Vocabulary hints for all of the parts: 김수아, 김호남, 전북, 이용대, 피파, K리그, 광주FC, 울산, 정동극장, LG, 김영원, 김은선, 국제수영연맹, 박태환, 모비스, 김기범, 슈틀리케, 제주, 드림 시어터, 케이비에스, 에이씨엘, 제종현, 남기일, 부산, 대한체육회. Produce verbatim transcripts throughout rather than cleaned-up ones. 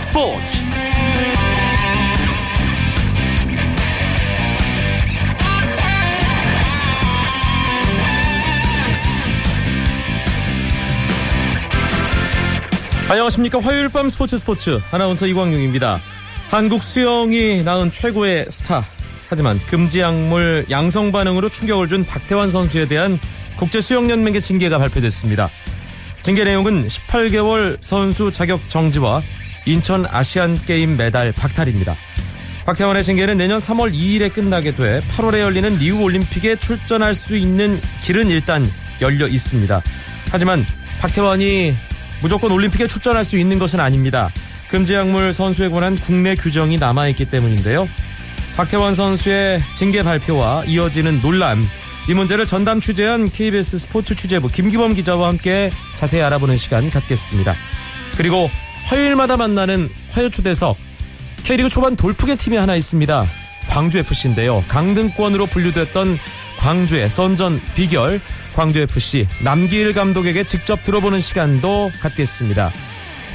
스포츠 안녕하십니까. 화요일 밤 스포츠 스포츠 아나운서 이광용입니다. 한국 수영이 낳은 최고의 스타, 하지만 금지 약물 양성 반응으로 충격을 준 박태환 선수에 대한 국제수영연맹의 징계가 발표됐습니다. 징계 내용은 십팔 개월 선수 자격 정지와 인천 아시안게임 메달 박탈입니다. 박태환의 징계는 내년 삼월 이일에 끝나게 돼 팔월에 열리는 리우올림픽에 출전할 수 있는 길은 일단 열려 있습니다. 하지만 박태환이 무조건 올림픽에 출전할 수 있는 것은 아닙니다. 금지 약물 선수에 관한 국내 규정이 남아있기 때문인데요. 박태환 선수의 징계 발표와 이어지는 논란, 이 문제를 전담 취재한 케이비에스 스포츠 취재부 김기범 기자와 함께 자세히 알아보는 시간 갖겠습니다. 그리고 화요일마다 만나는 화요초대석, K리그 초반 돌풍의 팀이 하나 있습니다. 광주에프씨인데요. 강등권으로 분류됐던 광주의 선전 비결, 광주에프씨 남기일 감독에게 직접 들어보는 시간도 갖겠습니다.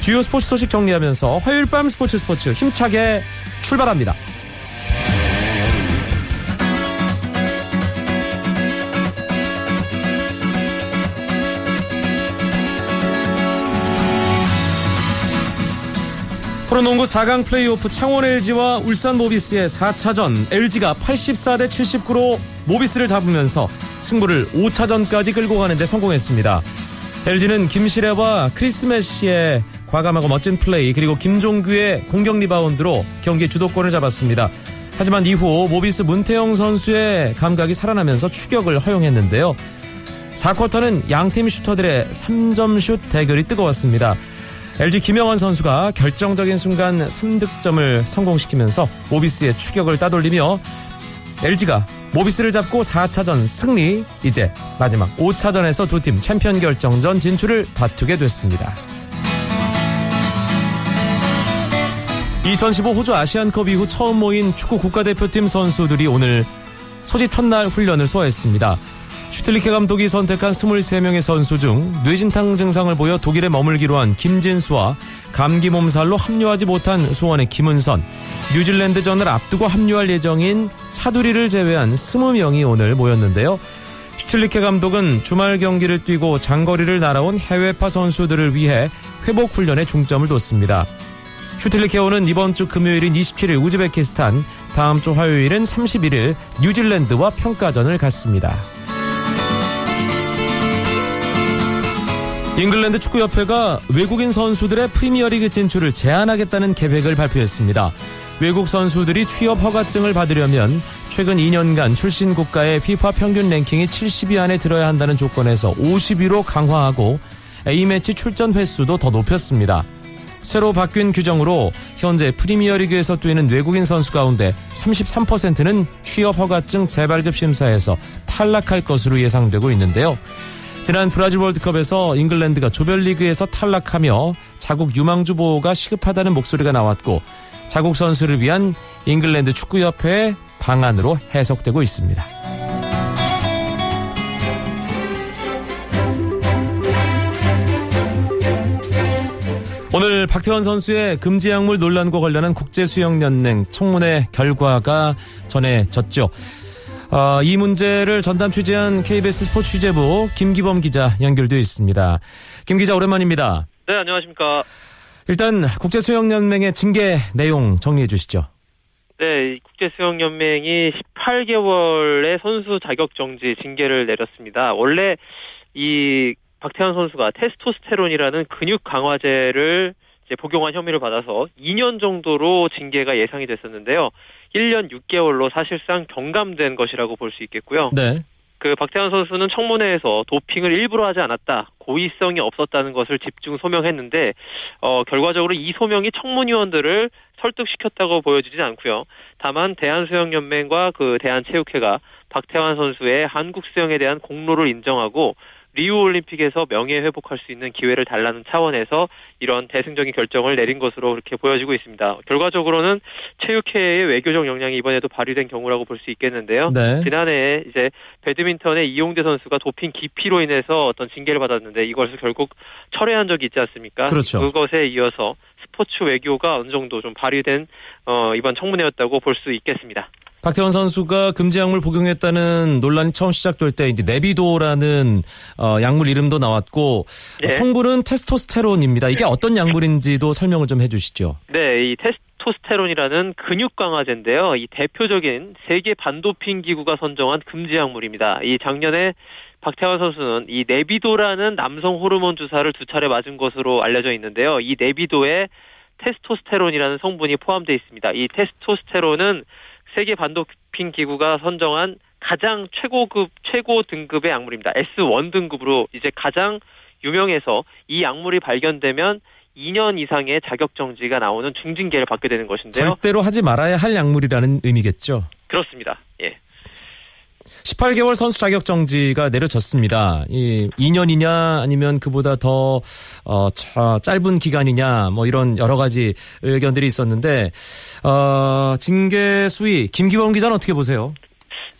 주요 스포츠 소식 정리하면서 화요일 밤 스포츠 스포츠 힘차게 출발합니다. 프로농구 사강 플레이오프 창원 엘지와 울산 모비스의 사차전, 엘지가 팔십사 대 칠십구로 모비스를 잡으면서 승부를 오차전까지 끌고 가는데 성공했습니다. 엘지는 김시래와 크리스 메시의 과감하고 멋진 플레이, 그리고 김종규의 공격 리바운드로 경기 주도권을 잡았습니다. 하지만 이후 모비스 문태영 선수의 감각이 살아나면서 추격을 허용했는데요. 사 쿼터는 양팀 슈터들의 삼 점 슛 대결이 뜨거웠습니다. 엘지 김영원 선수가 결정적인 순간 삼 득점을 성공시키면서 모비스의 추격을 따돌리며 엘지가 모비스를 잡고 사차전 승리, 이제 마지막 오차전에서 두 팀 챔피언 결정전 진출을 다투게 됐습니다. 이천십오 호주 아시안컵 이후 처음 모인 축구 국가대표팀 선수들이 오늘 소집 첫날 훈련을 소화했습니다. 슈틀리케 감독이 선택한 스물세 명의 선수 중 뇌진탕 증상을 보여 독일에 머물기로 한 김진수와 감기 몸살로 합류하지 못한 수원의 김은선, 뉴질랜드전을 앞두고 합류할 예정인 차두리를 제외한 이십 명이 오늘 모였는데요. 슈틀리케 감독은 주말 경기를 뛰고 장거리를 날아온 해외파 선수들을 위해 회복 훈련에 중점을 뒀습니다. 슈틀리케오는 이번 주 금요일인 이십칠일 우즈베키스탄, 다음 주 화요일은 삼십일일 뉴질랜드와 평가전을 갖습니다. 잉글랜드 축구협회가 외국인 선수들의 프리미어리그 진출을 제한하겠다는 계획을 발표했습니다. 외국 선수들이 취업 허가증을 받으려면 최근 이 년간 출신 국가의 피파 평균 랭킹이 칠십 위 안에 들어야 한다는 조건에서 오십 위로 강화하고 A매치 출전 횟수도 더 높였습니다. 새로 바뀐 규정으로 현재 프리미어리그에서 뛰는 외국인 선수 가운데 삼십삼 퍼센트는 취업 허가증 재발급 심사에서 탈락할 것으로 예상되고 있는데요. 지난 브라질 월드컵에서 잉글랜드가 조별리그에서 탈락하며 자국 유망주 보호가 시급하다는 목소리가 나왔고, 자국 선수를 위한 잉글랜드 축구협회의 방안으로 해석되고 있습니다. 오늘 박태환 선수의 금지 약물 논란과 관련한 국제수영연맹 청문회 결과가 전해졌죠. 어, 이 문제를 전담 취재한 케이비에스 스포츠 취재부 김기범 기자 연결되어 있습니다. 김 기자, 오랜만입니다. 네, 안녕하십니까. 일단 국제수영연맹의 징계 내용 정리해 주시죠. 네, 국제수영연맹이 십팔 개월의 선수 자격정지 징계를 내렸습니다. 원래 이 박태환 선수가 테스토스테론이라는 근육 강화제를 이제 복용한 혐의를 받아서 이 년 정도로 징계가 예상이 됐었는데요. 일 년 육 개월로 사실상 경감된 것이라고 볼 수 있겠고요. 네. 그 박태환 선수는 청문회에서 도핑을 일부러 하지 않았다, 고의성이 없었다는 것을 집중 소명했는데 어, 결과적으로 이 소명이 청문위원들을 설득시켰다고 보여지진 않고요. 다만 대한수영연맹과 그 대한체육회가 박태환 선수의 한국수영에 대한 공로를 인정하고 리우 올림픽에서 명예 회복할 수 있는 기회를 달라는 차원에서 이런 대승적인 결정을 내린 것으로 그렇게 보여지고 있습니다. 결과적으로는 체육회의 외교적 역량이 이번에도 발휘된 경우라고 볼 수 있겠는데요. 네. 지난해 이제 배드민턴의 이용대 선수가 도핑 기피로 인해서 어떤 징계를 받았는데 이것을 결국 철회한 적이 있지 않습니까? 그렇죠. 그것에 이어서 스포츠 외교가 어느 정도 좀 발휘된 어, 이번 청문회였다고 볼 수 있겠습니다. 박태환 선수가 금지 약물 복용했다는 논란이 처음 시작될 때 이제 네비도라는 어, 약물 이름도 나왔고 네. 성분은 테스토스테론입니다. 이게 어떤 약물인지도 설명을 좀 해주시죠. 네, 이 테스토스테론이라는 근육 강화제인데요. 이 대표적인 세계 반도핑 기구가 선정한 금지 약물입니다. 이 작년에 박태환 선수는 이 네비도라는 남성 호르몬 주사를 두 차례 맞은 것으로 알려져 있는데요. 이 네비도에 테스토스테론이라는 성분이 포함되어 있습니다. 이 테스토스테론은 세계 반도핑 기구가 선정한 가장 최고급 최고 등급의 약물입니다. 에스 원 등급으로 이제 가장 유명해서 이 약물이 발견되면 이 년 이상의 자격 정지가 나오는 중징계를 받게 되는 것인데요. 절대로 하지 말아야 할 약물이라는 의미겠죠. 그렇습니다. 예. 십팔 개월 선수 자격 정지가 내려졌습니다. 이 이 년이냐 아니면 그보다 더 어, 차, 짧은 기간이냐 뭐 이런 여러 가지 의견들이 있었는데 어, 징계 수위 김기범 기자는 어떻게 보세요?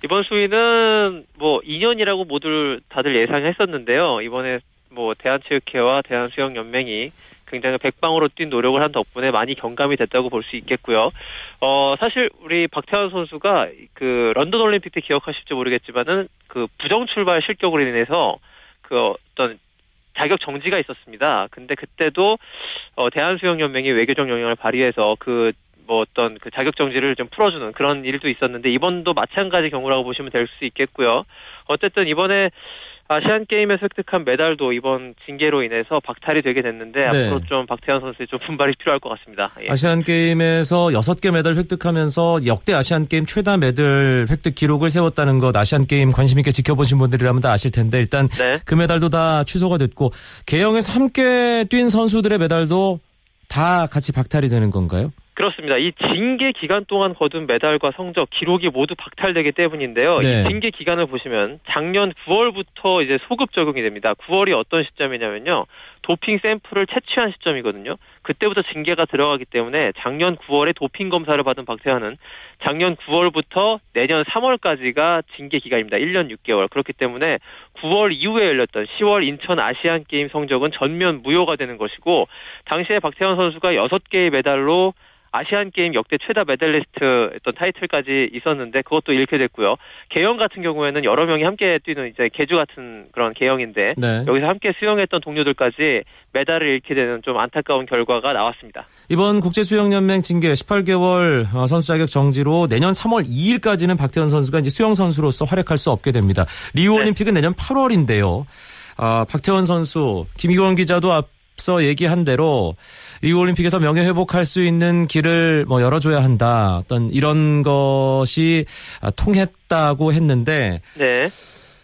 이번 수위는 뭐 이 년이라고 모두 다들 예상했었는데요. 이번에 뭐 대한체육회와 대한수영연맹이 굉장히 백방으로 뛴 노력을 한 덕분에 많이 경감이 됐다고 볼 수 있겠고요. 어, 사실 우리 박태환 선수가 그 런던 올림픽 때 기억하실지 모르겠지만은 그 부정 출발 실격으로 인해서 그 어떤 자격 정지가 있었습니다. 근데 그때도 어, 대한수영연맹이 외교적 영향을 발휘해서 그 뭐 어떤 그 자격 정지를 좀 풀어주는 그런 일도 있었는데 이번도 마찬가지 경우라고 보시면 될 수 있겠고요. 어쨌든 이번에 아시안게임에서 획득한 메달도 이번 징계로 인해서 박탈이 되게 됐는데 네. 앞으로 좀 박태환 선수의 좀 분발이 필요할 것 같습니다. 예. 아시안게임에서 여섯 개 메달 획득하면서 역대 아시안게임 최다 메달 획득 기록을 세웠다는 것 아시안게임 관심 있게 지켜보신 분들이라면 다 아실 텐데 일단 네. 그 메달도 다 취소가 됐고 개영에서 함께 뛴 선수들의 메달도 다 같이 박탈이 되는 건가요? 그렇습니다. 이 징계 기간 동안 거둔 메달과 성적, 기록이 모두 박탈되기 때문인데요. 네. 이 징계 기간을 보시면 작년 구월부터 이제 소급 적용이 됩니다. 구월이 어떤 시점이냐면요. 도핑 샘플을 채취한 시점이거든요. 그때부터 징계가 들어가기 때문에 작년 구월에 도핑 검사를 받은 박태환은 작년 구월부터 내년 삼월까지가 징계 기간입니다. 일 년 육 개월. 그렇기 때문에 구월 이후에 열렸던 시월 인천 아시안게임 성적은 전면 무효가 되는 것이고 당시에 박태환 선수가 여섯 개의 메달로 아시안게임 역대 최다 메달리스트 어떤 타이틀까지 있었는데 그것도 잃게 됐고요. 개영 같은 경우에는 여러 명이 함께 뛰는 이제 개주 같은 그런 개영인데 네. 여기서 함께 수영했던 동료들까지 메달을 잃게 되는 좀 안타까운 결과가 나왔습니다. 이번 국제수영연맹 징계 십팔 개월 선수 자격 정지로 내년 삼월 이일까지는 박태환 선수가 이제 수영 선수로서 활약할 수 없게 됩니다. 리우 올림픽은 네. 내년 팔월인데요. 아, 박태환 선수, 김기범 기자도 앞 서 얘기한 대로 리우올림픽에서 명예 회복할 수 있는 길을 뭐 열어줘야 한다. 어떤 이런 것이 통했다고 했는데 네.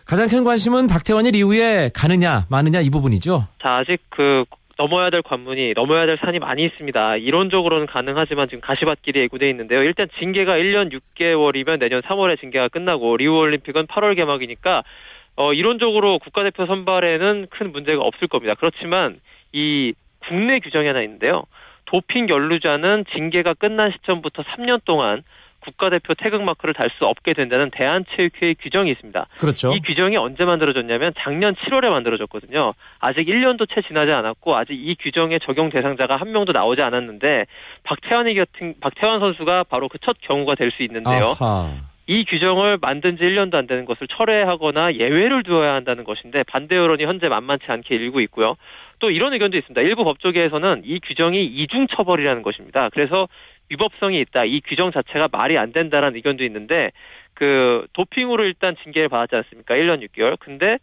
가장 큰 관심은 박태환이 리우에 가느냐 마느냐 이 부분이죠. 자, 아직 그 넘어야 될 관문이 넘어야 될 산이 많이 있습니다. 이론적으로는 가능하지만 지금 가시밭길이 예고돼 있는데요. 일단 징계가 일 년 육 개월이면 내년 삼월에 징계가 끝나고 리우올림픽은 팔월 개막이니까 어, 이론적으로 국가대표 선발에는 큰 문제가 없을 겁니다. 그렇지만 이 국내 규정이 하나 있는데요. 도핑 연루자는 징계가 끝난 시점부터 삼 년 동안 국가대표 태극마크를 달 수 없게 된다는 대한체육회의 규정이 있습니다. 그렇죠. 이 규정이 언제 만들어졌냐면 작년 칠월에 만들어졌거든요. 아직 일 년도 채 지나지 않았고 아직 이 규정의 적용 대상자가 한 명도 나오지 않았는데 박태환이 같은 박태환 선수가 바로 그 첫 경우가 될 수 있는데요. 아하. 이 규정을 만든 지 일 년도 안 되는 것을 철회하거나 예외를 두어야 한다는 것인데 반대 여론이 현재 만만치 않게 일고 있고요. 또 이런 의견도 있습니다. 일부 법조계에서는 이 규정이 이중처벌이라는 것입니다. 그래서 위법성이 있다. 이 규정 자체가 말이 안 된다라는 의견도 있는데 그 도핑으로 일단 징계를 받았지 않습니까? 일 년 육 개월. 근데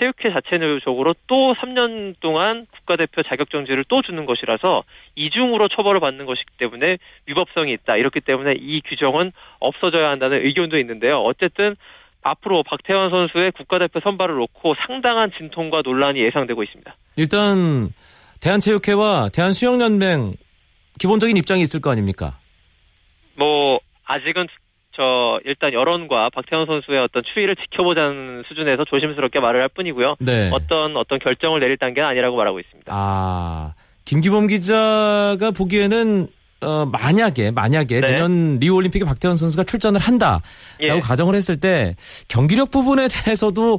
체육회 자체적으로 또 삼 년 동안 국가대표 자격정지를 또 주는 것이라서 이중으로 처벌을 받는 것이기 때문에 위법성이 있다. 이렇기 때문에 이 규정은 없어져야 한다는 의견도 있는데요. 어쨌든 앞으로 박태환 선수의 국가대표 선발을 놓고 상당한 진통과 논란이 예상되고 있습니다. 일단 대한체육회와 대한수영연맹 기본적인 입장이 있을 거 아닙니까? 뭐 아직은 저 일단 여론과 박태환 선수의 어떤 추이를 지켜보자는 수준에서 조심스럽게 말을 할 뿐이고요. 네. 어떤 어떤 결정을 내릴 단계는 아니라고 말하고 있습니다. 아, 김기범 기자가 보기에는 어, 만약에 만약에 네. 내년 리우 올림픽에 박태환 선수가 출전을 한다라고 예. 가정을 했을 때 경기력 부분에 대해서도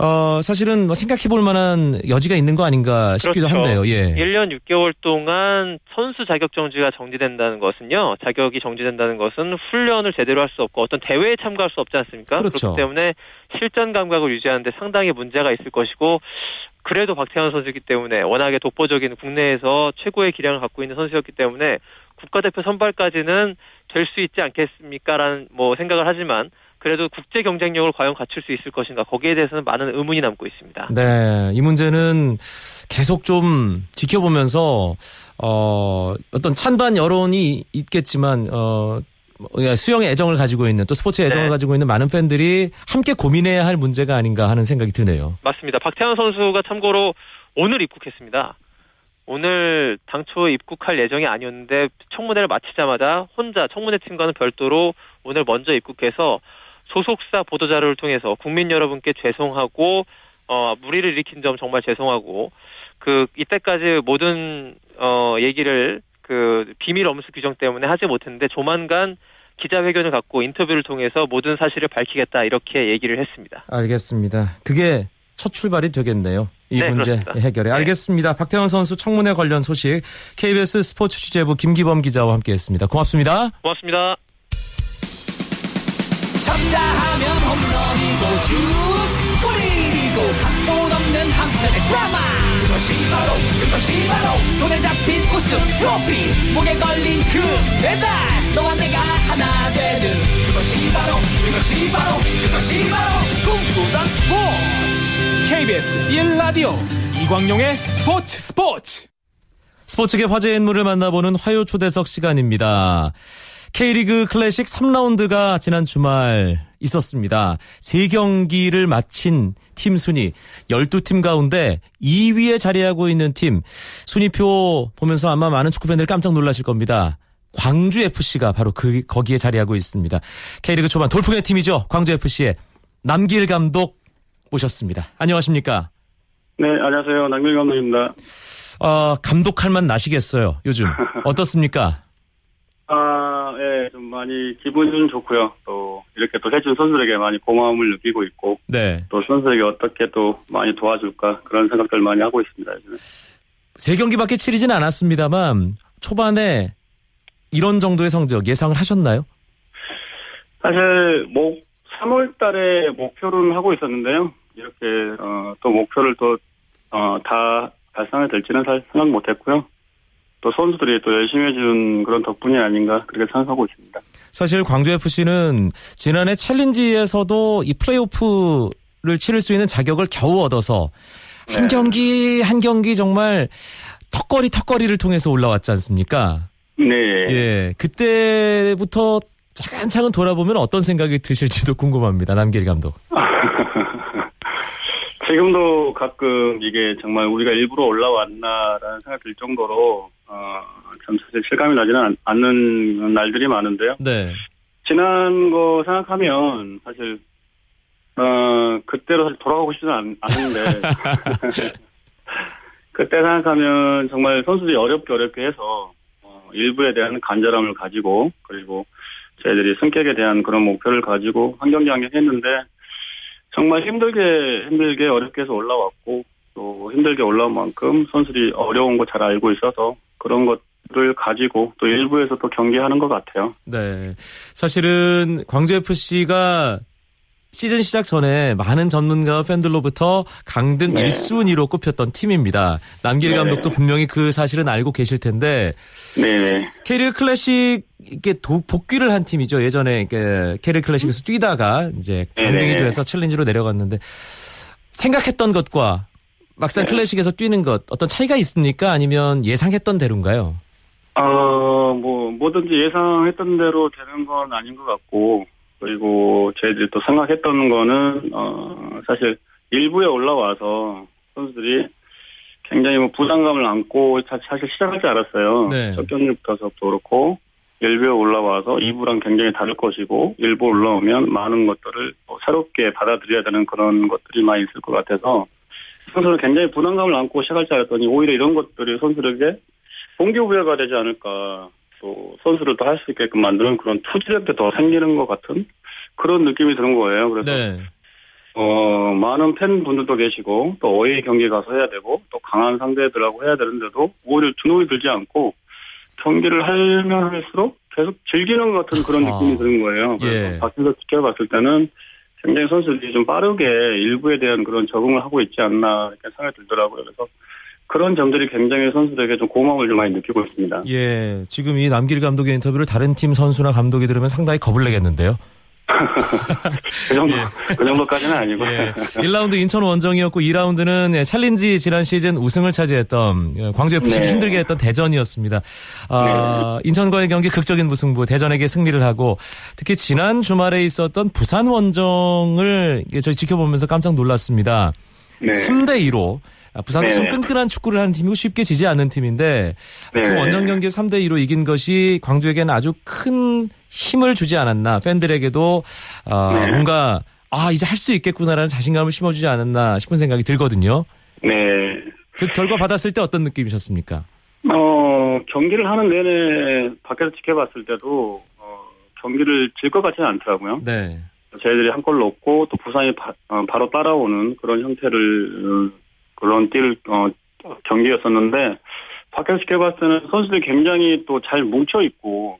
어, 사실은 뭐 생각해볼 만한 여지가 있는 거 아닌가 싶기도 그렇죠. 한데요. 예. 일 년 육 개월 동안 선수 자격 정지가 정지된다는 것은요. 자격이 정지된다는 것은 훈련을 제대로 할 수 없고 어떤 대회에 참가할 수 없지 않습니까? 그렇죠. 그렇기 때문에 실전 감각을 유지하는데 상당히 문제가 있을 것이고 그래도 박태환 선수이기 때문에 워낙에 독보적인 국내에서 최고의 기량을 갖고 있는 선수였기 때문에 국가대표 선발까지는 될 수 있지 않겠습니까라는 뭐 생각을 하지만 그래도 국제 경쟁력을 과연 갖출 수 있을 것인가 거기에 대해서는 많은 의문이 남고 있습니다. 네, 이 문제는 계속 좀 지켜보면서 어, 어떤 찬반 여론이 있겠지만 어, 수영의 애정을 가지고 있는 또 스포츠의 애정을 네. 가지고 있는 많은 팬들이 함께 고민해야 할 문제가 아닌가 하는 생각이 드네요. 맞습니다. 박태환 선수가 참고로 오늘 입국했습니다. 오늘 당초 입국할 예정이 아니었는데 청문회를 마치자마자 혼자 청문회 팀과는 별도로 오늘 먼저 입국해서 소속사 보도자료를 통해서 국민 여러분께 죄송하고 어, 무리를 일으킨 점 정말 죄송하고 그 이때까지 모든 어, 얘기를 그 비밀 엄수 규정 때문에 하지 못했는데 조만간 기자회견을 갖고 인터뷰를 통해서 모든 사실을 밝히겠다 이렇게 얘기를 했습니다. 알겠습니다. 그게 첫 출발이 되겠네요. 이 네, 문제 그렇습니다. 해결에. 네. 알겠습니다. 박태환 선수 청문회 관련 소식 케이비에스 스포츠 취재부 김기범 기자와 함께했습니다. 고맙습니다. 고맙습니다. 쳤다 하면 홈런이고 슛 골이고 각본 없는 한편의 드라마 그것이 바로 그것이 바로 손에 잡힌 우승 트로피 목에 걸린 그 배달 너와 내가 하나 되는 그것이 바로 그것이 바로 그것이 바로 꿈꾸던 스포츠 케이비에스 일 라디오 이광용의 스포츠 스포츠 스포츠계 화제의 인물을 만나보는 화요 초대석 시간입니다. K리그 클래식 삼 라운드가 지난 주말 있었습니다. 세 경기를 마친 팀 순위 열두 팀 가운데 이 위에 자리하고 있는 팀 순위표 보면서 아마 많은 축구팬들 깜짝 놀라실 겁니다. 광주에프씨가 바로 그 거기에 자리하고 있습니다. K리그 초반 돌풍의 팀이죠. 광주에프씨의 남기일 감독 모셨습니다. 안녕하십니까? 네, 안녕하세요. 남기일 감독입니다. 어, 감독할 만 나시겠어요, 요즘. 어떻습니까? 아, 예, 좀 많이 기분이 좀 좋고요. 또, 이렇게 또 해준 선수들에게 많이 고마움을 느끼고 있고, 네. 또 선수에게 어떻게 또 많이 도와줄까, 그런 생각들 많이 하고 있습니다, 요즘에. 세 경기밖에 치르진 않았습니다만, 초반에 이런 정도의 성적 예상을 하셨나요? 사실, 뭐, 삼월 달에 목표를 하고 있었는데요. 이렇게 어, 또 목표를 또 어, 다 달성이 될지는 사실 생각 못했고요. 또 선수들이 또 열심히 해준 그런 덕분이 아닌가 그렇게 생각하고 있습니다. 사실 광주에프씨는 지난해 챌린지에서도 이 플레이오프를 치를 수 있는 자격을 겨우 얻어서 한 네. 경기 한 경기 정말 턱걸이 턱걸이를 통해서 올라왔지 않습니까? 네. 예, 그때부터 차근차근 돌아보면 어떤 생각이 드실지도 궁금합니다. 남기일 감독. 지금도 가끔 이게 정말 우리가 일부러 올라왔나라는 생각이 들 정도로 어, 참 사실 실감이 나지는 않는 날들이 많은데요. 네. 지난 거 생각하면 사실 어, 그때로 사실 돌아가고 싶지는 않은데 그때 생각하면 정말 선수들이 어렵게 어렵게 해서 어, 일부에 대한 간절함을 가지고 그리고 저희들이 승격에 대한 그런 목표를 가지고 한 경기 한 경기 했는데 정말 힘들게 힘들게 어렵게 해서 올라왔고 또 힘들게 올라온 만큼 선수들이 어려운 거 잘 알고 있어서 그런 것들을 가지고 또 일부에서 또 경기하는 것 같아요. 네, 사실은 광주에프씨가 시즌 시작 전에 많은 전문가와 팬들로부터 강등 네. 일 순위로 꼽혔던 팀입니다. 남기일 네네. 감독도 분명히 그 사실은 알고 계실 텐데 네네. K리그 클래식 이렇게 도, 복귀를 한 팀이죠. 예전에 K리그 클래식에서 뛰다가 이제 강등이 네네. 돼서 챌린지로 내려갔는데 생각했던 것과 막상 네네. 클래식에서 뛰는 것 어떤 차이가 있습니까? 아니면 예상했던 대로인가요? 어, 뭐 뭐든지 예상했던 대로 되는 건 아닌 것 같고 그리고 저희들이 또 생각했던 거는 어 사실 일부에 올라와서 선수들이 굉장히 뭐 부담감을 안고 사실 시작할 줄 알았어요. 네. 첫 경기부터서도 그렇고 일부에 올라와서 이 부랑 굉장히 다를 것이고 일 부 올라오면 많은 것들을 뭐 새롭게 받아들여야 되는 그런 것들이 많이 있을 것 같아서 선수는 굉장히 부담감을 안고 시작할 줄 알았더니 오히려 이런 것들이 선수들에게 동기부여가 되지 않을까, 또 선수를 더 할 수 있게끔 만드는 그런 투지력도 더 생기는 것 같은 그런 느낌이 드는 거예요. 그래서 네. 어 많은 팬분들도 계시고 또 어웨이 경기 가서 해야 되고 또 강한 상대들하고 해야 되는데도 오히려 주눅이 들지 않고 경기를 하면 할수록 계속 즐기는 것 같은 그런 느낌이 아. 드는 거예요. 그래서 밖에서 예. 지켜봤을 때는 굉장히 선수들이 좀 빠르게 일부에 대한 그런 적응을 하고 있지 않나 이렇게 생각이 들더라고요. 그래서 그런 점들이 굉장히 선수들에게 좀 고마움을 좀 많이 느끼고 있습니다. 예, 지금 이 남길 감독의 인터뷰를 다른 팀 선수나 감독이 들으면 상당히 겁을 내겠는데요. 그 정도, 예. 그 정도까지는 아니고. 예. 일 라운드 인천 원정이었고 이 라운드는 챌린지 지난 시즌 우승을 차지했던 광주에프씨를 네. 힘들게 했던 대전이었습니다. 아, 네. 인천과의 경기 극적인 무승부, 대전에게 승리를 하고 특히 지난 주말에 있었던 부산 원정을 저희 지켜보면서 깜짝 놀랐습니다. 네. 삼 대 이로. 부산은 참 끈끈한 축구를 하는 팀이고 쉽게 지지 않는 팀인데 네네. 그 원정 경기 삼 대 이로 이긴 것이 광주에게는 아주 큰 힘을 주지 않았나, 팬들에게도 어 뭔가 아 이제 할 수 있겠구나라는 자신감을 심어주지 않았나 싶은 생각이 들거든요. 네. 그 결과 받았을 때 어떤 느낌이셨습니까? 어 경기를 하는 내내 밖에서 지켜봤을 때도 어, 경기를 질 것 같지는 않더라고요. 네. 저희들이 한 골 넣고 또 부산이 바, 어, 바로 따라오는 그런 형태를 어, 그런 뛸, 어, 경기였었는데, 밖에서 지켜봤을 때는 선수들이 굉장히 또 잘 뭉쳐있고,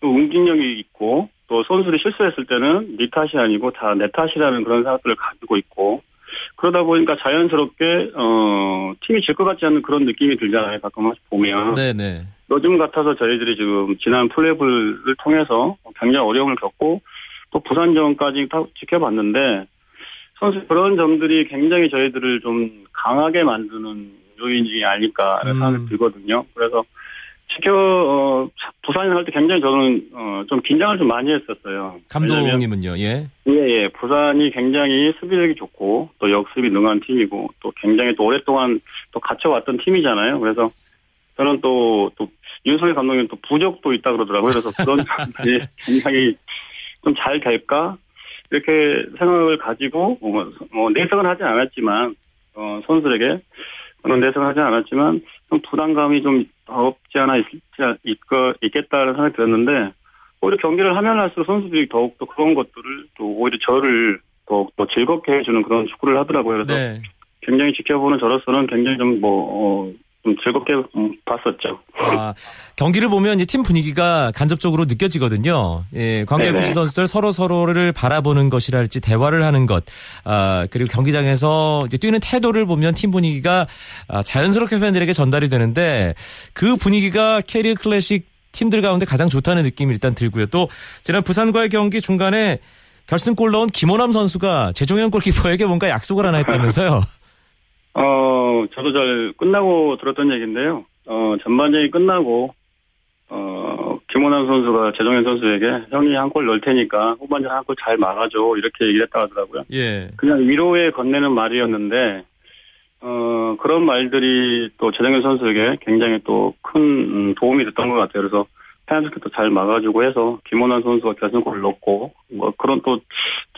또 응징력이 있고, 또 선수들이 실수했을 때는 네 탓이 아니고 다 내 탓이라는 그런 생각들을 가지고 있고, 그러다 보니까 자연스럽게, 어, 팀이 질 것 같지 않은 그런 느낌이 들잖아요. 가끔 보면. 네네. 요즘 같아서 저희들이 지금 지난 플레이오프를 통해서 굉장히 어려움을 겪고, 또 부산전까지 다 지켜봤는데, 선수 그런 점들이 굉장히 저희들을 좀 강하게 만드는 요인이 아닐까라는 음. 생각이 들거든요. 그래서 지켜 어, 부산에 갈 때 굉장히 저는 어, 좀 긴장을 좀 많이 했었어요. 감독님은요? 예. 예예. 예. 부산이 굉장히 수비력이 좋고 또 역습이 능한 팀이고 또 굉장히 또 오랫동안 또 갇혀왔던 팀이잖아요. 그래서 저는 또 또 윤석열 감독님 또 부적도 있다 그러더라고요. 그래서 그런 점들이 굉장히 좀 잘 될까? 이렇게 생각을 가지고 뭐, 뭐 내성은 하지 않았지만 어, 선수들에게 그런 내성은 하지 않았지만 좀 부담감이 좀 없지 않아 있, 있, 있겠다는 생각이 들었는데 오히려 경기를 하면 할수록 선수들이 더욱 또 그런 것들을 또 오히려 저를 더, 더 즐겁게 해주는 그런 축구를 하더라고요. 그래서 네. 굉장히 지켜보는 저로서는 굉장히 좀 뭐. 어, 좀 즐겁게 봤었죠. 아, 경기를 보면 팀 분위기가 간접적으로 느껴지거든요. 예, 광주에프씨 선수들 서로 서로를 바라보는 것이랄지 대화를 하는 것, 아, 그리고 경기장에서 이제 뛰는 태도를 보면 팀 분위기가 자연스럽게 팬들에게 전달이 되는데 그 분위기가 캐리어 클래식 팀들 가운데 가장 좋다는 느낌이 일단 들고요. 또 지난 부산과의 경기 중간에 결승골 넣은 김호남 선수가 제종현 골키퍼에게 뭔가 약속을 하나 했다면서요. 어, 저도 잘 끝나고 들었던 얘기인데요. 어, 전반전이 끝나고, 어, 김호남 선수가 제종현 선수에게 형이 한 골 넣을 테니까 후반전 한 골 잘 막아줘. 이렇게 얘기를 했다고 하더라고요. 예. 그냥 위로에 건네는 말이었는데, 어, 그런 말들이 또 제종현 선수에게 굉장히 또 큰 도움이 됐던 것 같아요. 그래서 페널티킥도 잘 막아주고 해서 김호남 선수가 결승골을 넣고, 뭐 그런 또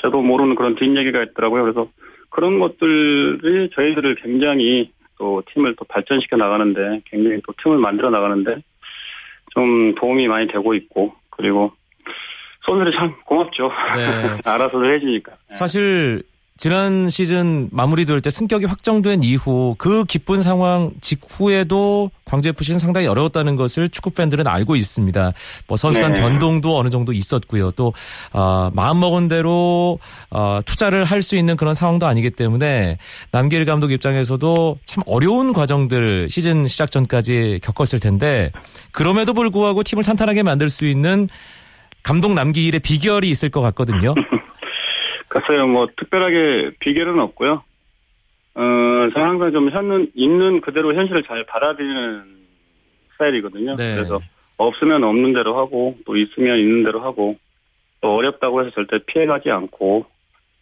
저도 모르는 그런 뒷얘기가 있더라고요. 그래서 그런 것들이 저희들을 굉장히 또 팀을 또 발전시켜 나가는데 굉장히 또 팀을 만들어 나가는데 좀 도움이 많이 되고 있고 그리고 선수들이 참 고맙죠. 네. 알아서들 해주니까. 네. 사실 지난 시즌 마무리될 때 승격이 확정된 이후 그 기쁜 상황 직후에도 광주에프씨는 상당히 어려웠다는 것을 축구팬들은 알고 있습니다. 뭐 선수단 네. 변동도 어느 정도 있었고요. 또 어, 마음먹은 대로 어, 투자를 할 수 있는 그런 상황도 아니기 때문에 남기일 감독 입장에서도 참 어려운 과정들 시즌 시작 전까지 겪었을 텐데 그럼에도 불구하고 팀을 탄탄하게 만들 수 있는 감독 남기일의 비결이 있을 것 같거든요. 글쎄요, 뭐, 특별하게 비결은 없고요. 어, 저는 항상 좀 현은, 있는 그대로 현실을 잘 받아들이는 스타일이거든요. 네. 그래서 없으면 없는 대로 하고, 또 있으면 있는 대로 하고, 또 어렵다고 해서 절대 피해가지 않고,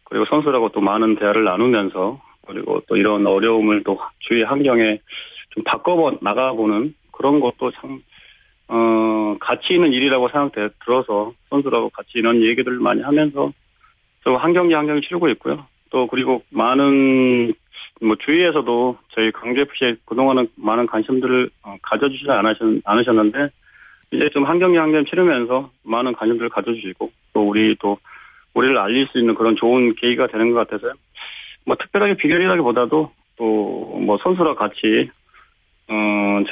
그리고 선수라고 또 많은 대화를 나누면서, 그리고 또 이런 어려움을 또 주위 환경에 좀 바꿔 나가보는 그런 것도 참 어, 가치 있는 일이라고 생각들어서 선수라고 같이 이런 얘기들을 많이 하면서 또 한 경기 한 경기 치르고 있고요. 또 그리고 많은 뭐 주위에서도 저희 광주에프씨에 그동안은 많은 관심들을 가져주시지 않으셨는데 이제 좀 한 경기 한 경기 치르면서 많은 관심들을 가져주시고 또 우리 또 우리를 알릴 수 있는 그런 좋은 계기가 되는 것 같아서요. 뭐 특별하게 비결이라기보다도 또 뭐 선수랑 같이 어,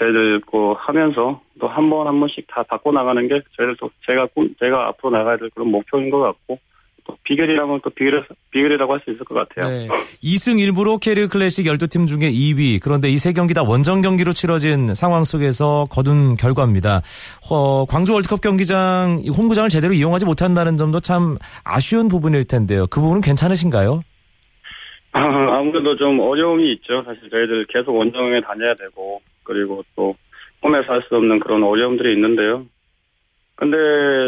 저희들, 그, 하면서, 또 한 번, 한 번씩 다 바꿔나가는 게, 저희들 또, 제가, 제가 앞으로 나가야 될 그런 목표인 것 같고, 또, 비결이라면 또 비결, 비결이라고 할 수 있을 것 같아요. 네. 이 승 일 무로 캐리어 클래식 열두 팀 중에 이 위, 그런데 이 세 경기 다 원정 경기로 치러진 상황 속에서 거둔 결과입니다. 어, 광주 월드컵 경기장, 홈구장을 제대로 이용하지 못한다는 점도 참 아쉬운 부분일 텐데요. 그 부분은 괜찮으신가요? 아무래도 좀 어려움이 있죠. 사실 저희들 계속 원정에 다녀야 되고 그리고 또 홈에서 할 수 없는 그런 어려움들이 있는데요. 근데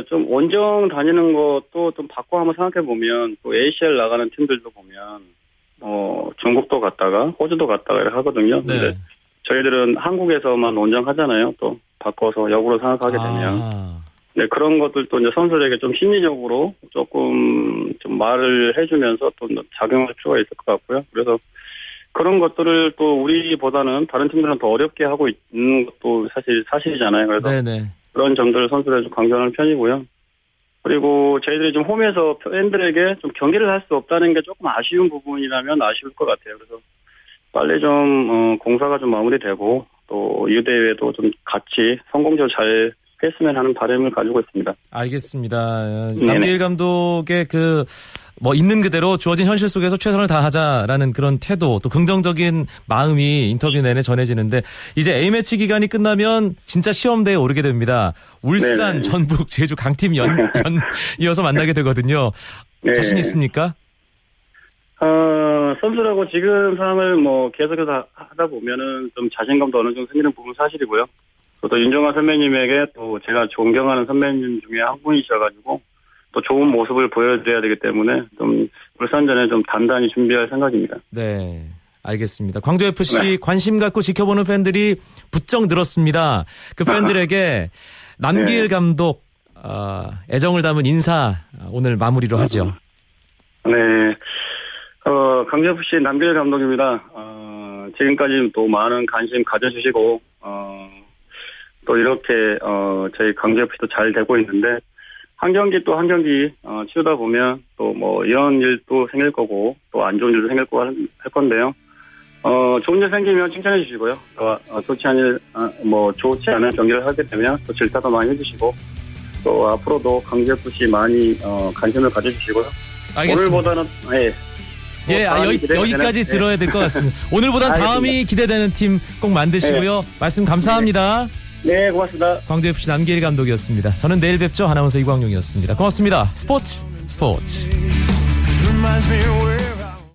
좀 원정 다니는 것도 좀 바꿔 한번 생각해 보면 또 에이씨엘 나가는 팀들도 보면 어 중국도 갔다가 호주도 갔다가 이렇게 하거든요. 네. 근데 저희들은 한국에서만 원정 하잖아요. 또 바꿔서 역으로 생각하게 되면. 아. 네, 그런 것들도 이제 선수들에게 좀 심리적으로 조금 좀 말을 해주면서 또 작용할 필요가 있을 것 같고요. 그래서 그런 것들을 또 우리보다는 다른 팀들은 더 어렵게 하고 있는 것도 사실 사실이잖아요. 그래서 네네. 그런 점들을 선수들에 좀 강조하는 편이고요. 그리고 저희들이 좀 홈에서 팬들에게 좀 경기를 할 수 없다는 게 조금 아쉬운 부분이라면 아쉬울 것 같아요. 그래서 빨리 좀, 어, 공사가 좀 마무리되고 또 이 대회도 좀 같이 성공적으로 잘 했으면 하는 바람을 가지고 있습니다. 알겠습니다. 남기일 감독의 그 뭐 있는 그대로 주어진 현실 속에서 최선을 다하자라는 그런 태도, 또 긍정적인 마음이 인터뷰 내내 전해지는데 이제 A매치 기간이 끝나면 진짜 시험대에 오르게 됩니다. 울산, 네네. 전북, 제주 강팀 연, 연 이어서 만나게 되거든요. 네네. 자신 있습니까? 어, 선수라고 지금 상황을 뭐 계속해서 하다 보면은 좀 자신감도 어느 정도 생기는 부분 사실이고요. 또 윤종환 선배님에게 또 제가 존경하는 선배님 중에 한 분이셔가지고 또 좋은 모습을 보여드려야 되기 때문에 좀 울산전에 좀 단단히 준비할 생각입니다. 네, 알겠습니다. 광주에프씨 네. 관심 갖고 지켜보는 팬들이 부쩍 늘었습니다. 그 팬들에게 남기일 네. 감독 어, 애정을 담은 인사 오늘 마무리로 하죠. 네, 어, 광주에프씨 남기일 감독입니다. 어, 지금까지 또 많은 관심 가져주시고 어, 또 이렇게 어 저희 광주에프씨도 잘 되고 있는데 한 경기 또 한 경기 어 치우다 보면 또 뭐 이런 일도 생길 거고 또 안 좋은 일도 생길 거고 할 건데요. 어 좋은 일 생기면 칭찬해 주시고요. 또 어, 좋지 않은 어, 뭐 좋지 않은 경기를 하게 되면 또 질타도 많이 해주시고 또 앞으로도 광주에프씨 많이 어 관심을 가져주시고요. 알겠습니다. 오늘보다는 예. 뭐 예, 아, 여, 여기까지 되는, 들어야 될 것 같습니다. 오늘보단 알겠습니다. 다음이 기대되는 팀 꼭 만드시고요. 네. 말씀 감사합니다. 네. 네, 고맙습니다. 광주에프씨 남기일 감독이었습니다. 저는 내일 뵙죠. 아나운서 이광용이었습니다. 고맙습니다. 스포츠 스포츠